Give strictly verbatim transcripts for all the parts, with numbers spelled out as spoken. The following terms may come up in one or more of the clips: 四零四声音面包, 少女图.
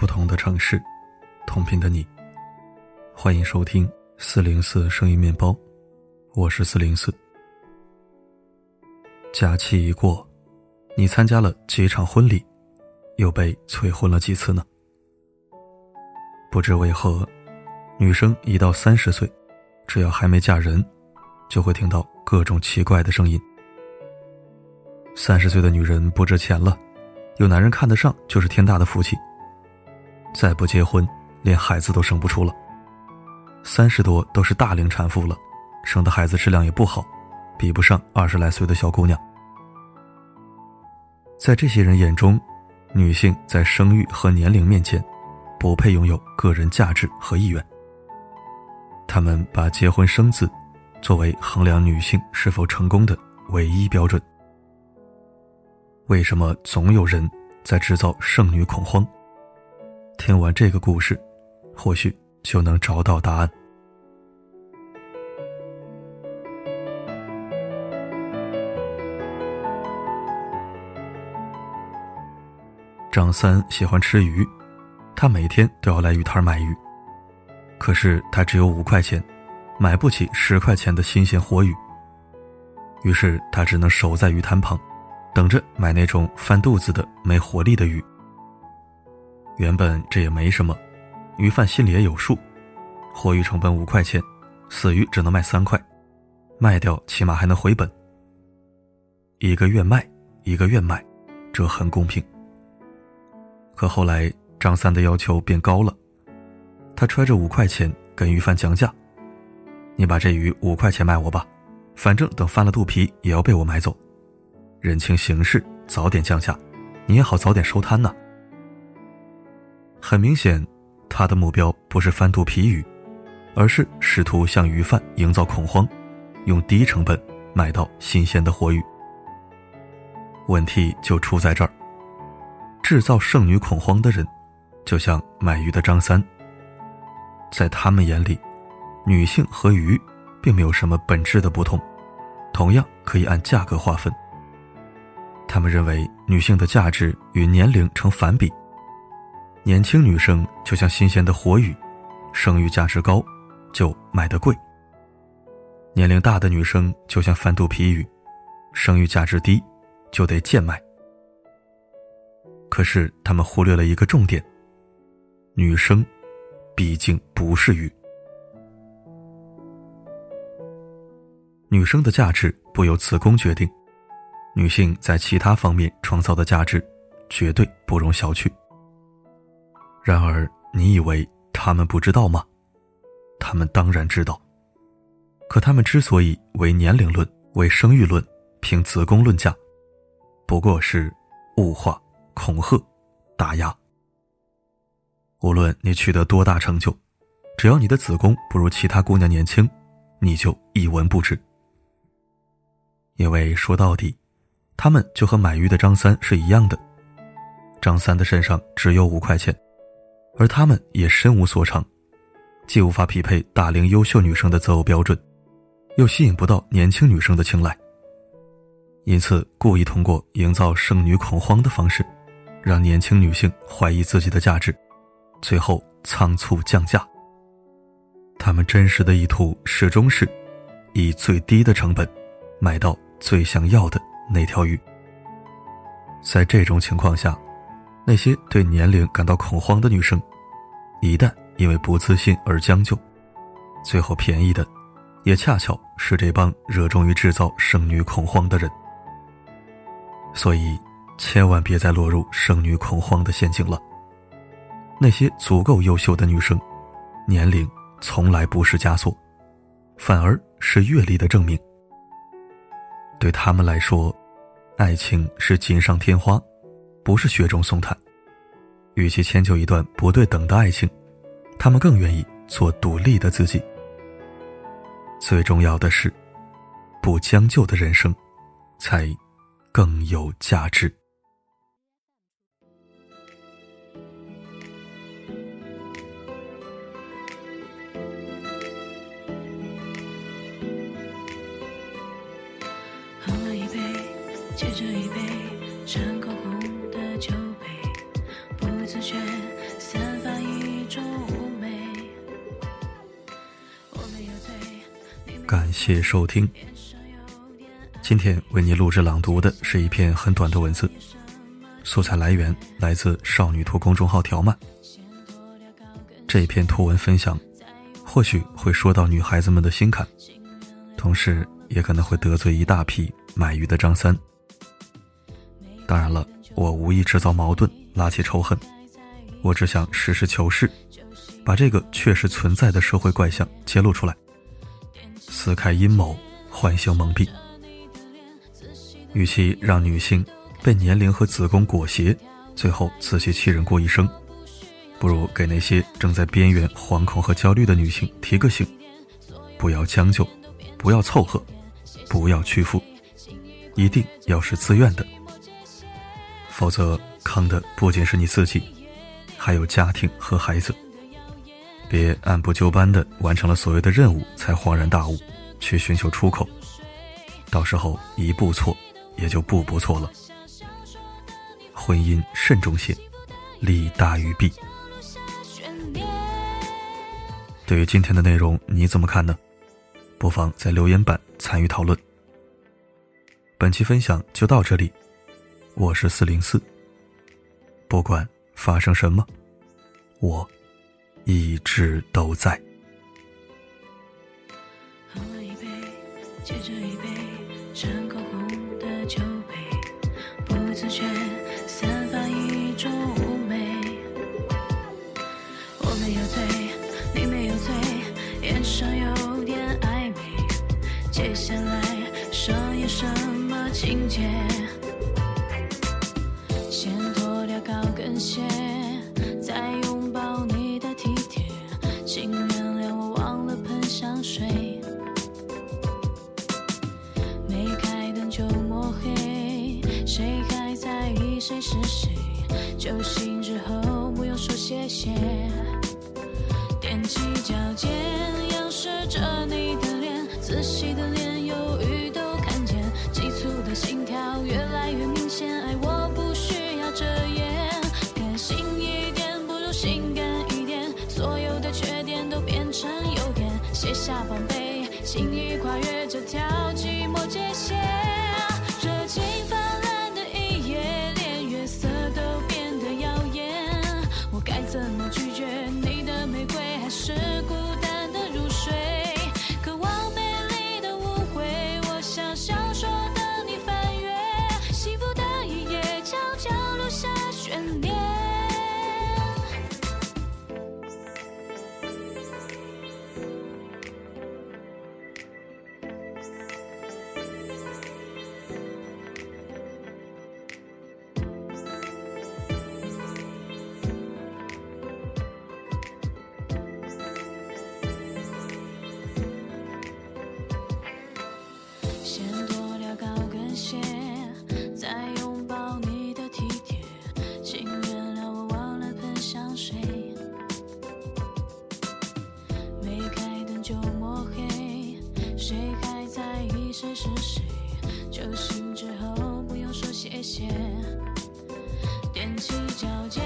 不同的城市，同频的你。欢迎收听四零四声音面包，我是四零四。假期一过，你参加了几场婚礼，又被催婚了几次呢？不知为何，女生一到三十岁，只要还没嫁人，就会听到各种奇怪的声音。三十岁的女人不值钱了，有男人看得上就是天大的福气。再不结婚，连孩子都生不出了。三十多都是大龄产妇了，生的孩子质量也不好，比不上二十来岁的小姑娘。在这些人眼中，女性在生育和年龄面前，不配拥有个人价值和意愿。他们把结婚生子作为衡量女性是否成功的唯一标准。为什么总有人在制造剩女恐慌？听完这个故事，或许就能找到答案。张三喜欢吃鱼，他每天都要来鱼摊买鱼，可是他只有五块钱，买不起十块钱的新鲜活鱼，于是他只能守在鱼摊旁，等着买那种翻肚子的没活力的鱼。原本这也没什么，鱼贩心里也有数，活鱼成本五块钱，死鱼只能卖三块，卖掉起码还能回本。一个月卖一个月买，这很公平。可后来张三的要求变高了，他揣着五块钱跟鱼贩讲价，你把这鱼五块钱卖我吧，反正等翻了肚皮也要被我买走，认清形势，早点降价，你也好早点收摊呢。很明显，他的目标不是翻肚皮鱼，而是试图向鱼贩营造恐慌，用低成本买到新鲜的活鱼。问题就出在这儿，制造剩女恐慌的人，就像买鱼的张三，在他们眼里，女性和鱼并没有什么本质的不同，同样可以按价格划分。他们认为女性的价值与年龄成反比，年轻女生就像新鲜的活鱼，生育价值高，就买得贵；年龄大的女生就像翻肚皮鱼，生育价值低，就得贱卖。可是他们忽略了一个重点，女生毕竟不是鱼，女生的价值不由子宫决定。女性在其他方面创造的价值绝对不容小觑。然而你以为他们不知道吗？他们当然知道，可他们之所以为年龄论、为生育论、凭子宫论价，不过是物化、恐吓、打压。无论你取得多大成就，只要你的子宫不如其他姑娘年轻，你就一文不值。因为说到底，他们就和买鱼的张三是一样的，张三的身上只有五块钱，而他们也身无所长，既无法匹配大龄优秀女生的择偶标准，又吸引不到年轻女生的青睐，因此故意通过营造剩女恐慌的方式，让年轻女性怀疑自己的价值，最后仓促降价。他们真实的意图始终是以最低的成本买到最想要的那条鱼。在这种情况下，那些对年龄感到恐慌的女生，一旦因为不自信而将就，最后便宜的也恰巧是这帮热衷于制造剩女恐慌的人。所以千万别再落入剩女恐慌的陷阱了。那些足够优秀的女生，年龄从来不是枷锁，反而是阅历的证明。对他们来说，爱情是锦上添花，不是雪中送炭。与其迁就一段不对等的爱情，他们更愿意做独立的自己。最重要的是，不将就的人生才更有价值。接着一杯，山口红的酒杯，不自觉。感谢收听。今天为你录制朗读的是一篇很短的文字，素材来源来自少女图公众号条漫。这一篇图文分享或许会说到女孩子们的心坎，同时也可能会得罪一大批买鱼的张三。当然了，我无意制造矛盾，拉起仇恨，我只想实事求是，把这个确实存在的社会怪象揭露出来，撕开阴谋，唤醒蒙蔽。与其让女性被年龄和子宫裹挟，最后自欺欺人过一生，不如给那些正在边缘惶恐和焦虑的女性提个醒，不要将就，不要凑合，不要屈服，一定要是自愿的，否则坑的不仅是你自己，还有家庭和孩子。别按部就班地完成了所谓的任务才恍然大悟，去寻求出口，到时候一步错也就步步错了。婚姻慎重些，利大于弊。对于今天的内容你怎么看呢？不妨在留言板参与讨论。本期分享就到这里，我是四零四，不管发生什么，我一直都在。喝了一杯接着一杯，伤口红的酒杯，不自觉散发一种妩媚。我没有醉，你没有醉，眼神有点暧昧，接下来上演什么情节？先脱掉高跟鞋，再拥抱你，请原谅我忘了喷香水，没开灯就抹黑，谁还在意谁是谁？酒醒之后不用说谢谢，踮起脚尖仰视着你的脸，仔细的连忧郁都看见，急促的心跳越来越明显，爱我不需要遮掩，感性一点不如性感一点，所有的缺点都变成优点，卸下防备，轻易跨越这条寂寞界限，热情泛滥的一夜，连月色都变得耀眼，我该怎么拒绝你的玫瑰，还是孤单的入睡，渴望美丽的误会，我想小说等你翻阅，幸福的一夜悄悄留下悬念。先脱掉高跟鞋，再拥抱你的体贴，请原谅我忘了喷香水，没开灯就抹黑，谁还在意谁是谁？酒醒之后不用说谢谢，踮起脚尖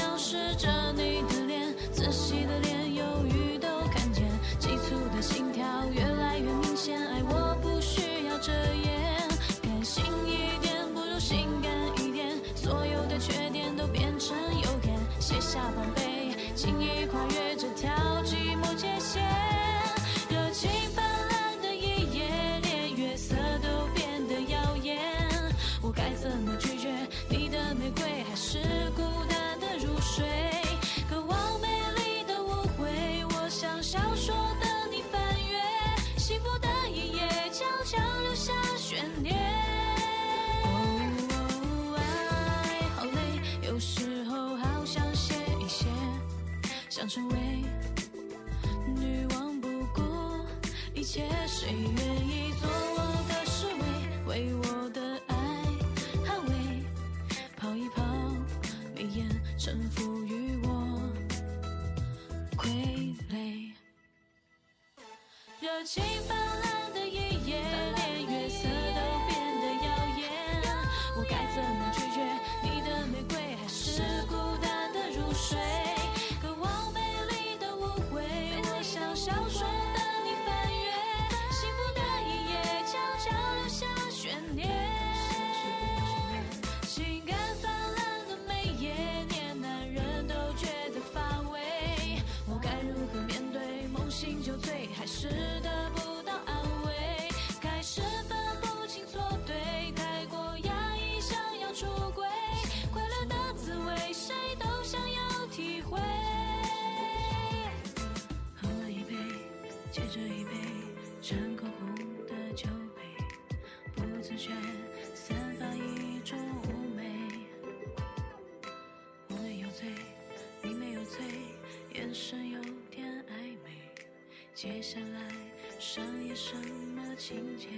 仰视着你的脸，仔细的连忧郁都看见，急促的心跳越来越明显，爱我不需遮掩，感性一点不如性感一点，所有的缺点都变成优点，卸下防备，轻易跨越这条寂寞界限，热情泛滥的一夜，连月色都变得耀眼，我该怎么拒绝你的玫瑰，还是孤单的入睡，渴望美丽的误会，我想小说的你翻阅，幸福的一夜悄悄留下悬念。哦，爱好累，有时候好想写一写，想成为女王，不顾一切，谁愿意做我的侍卫，为我的爱捍卫，泡一泡眉眼，臣服于我傀儡，热情泛滥的一夜，连月色都变得耀眼，我该怎么拒绝你的玫瑰，还是孤单的入睡，渴望美丽的误会，我想小说等你翻阅。接着一杯馋口红的酒杯，不自觉散发一种妩媚。我有醉，你没有醉，眼神有点暧昧。接下来上演什么情节？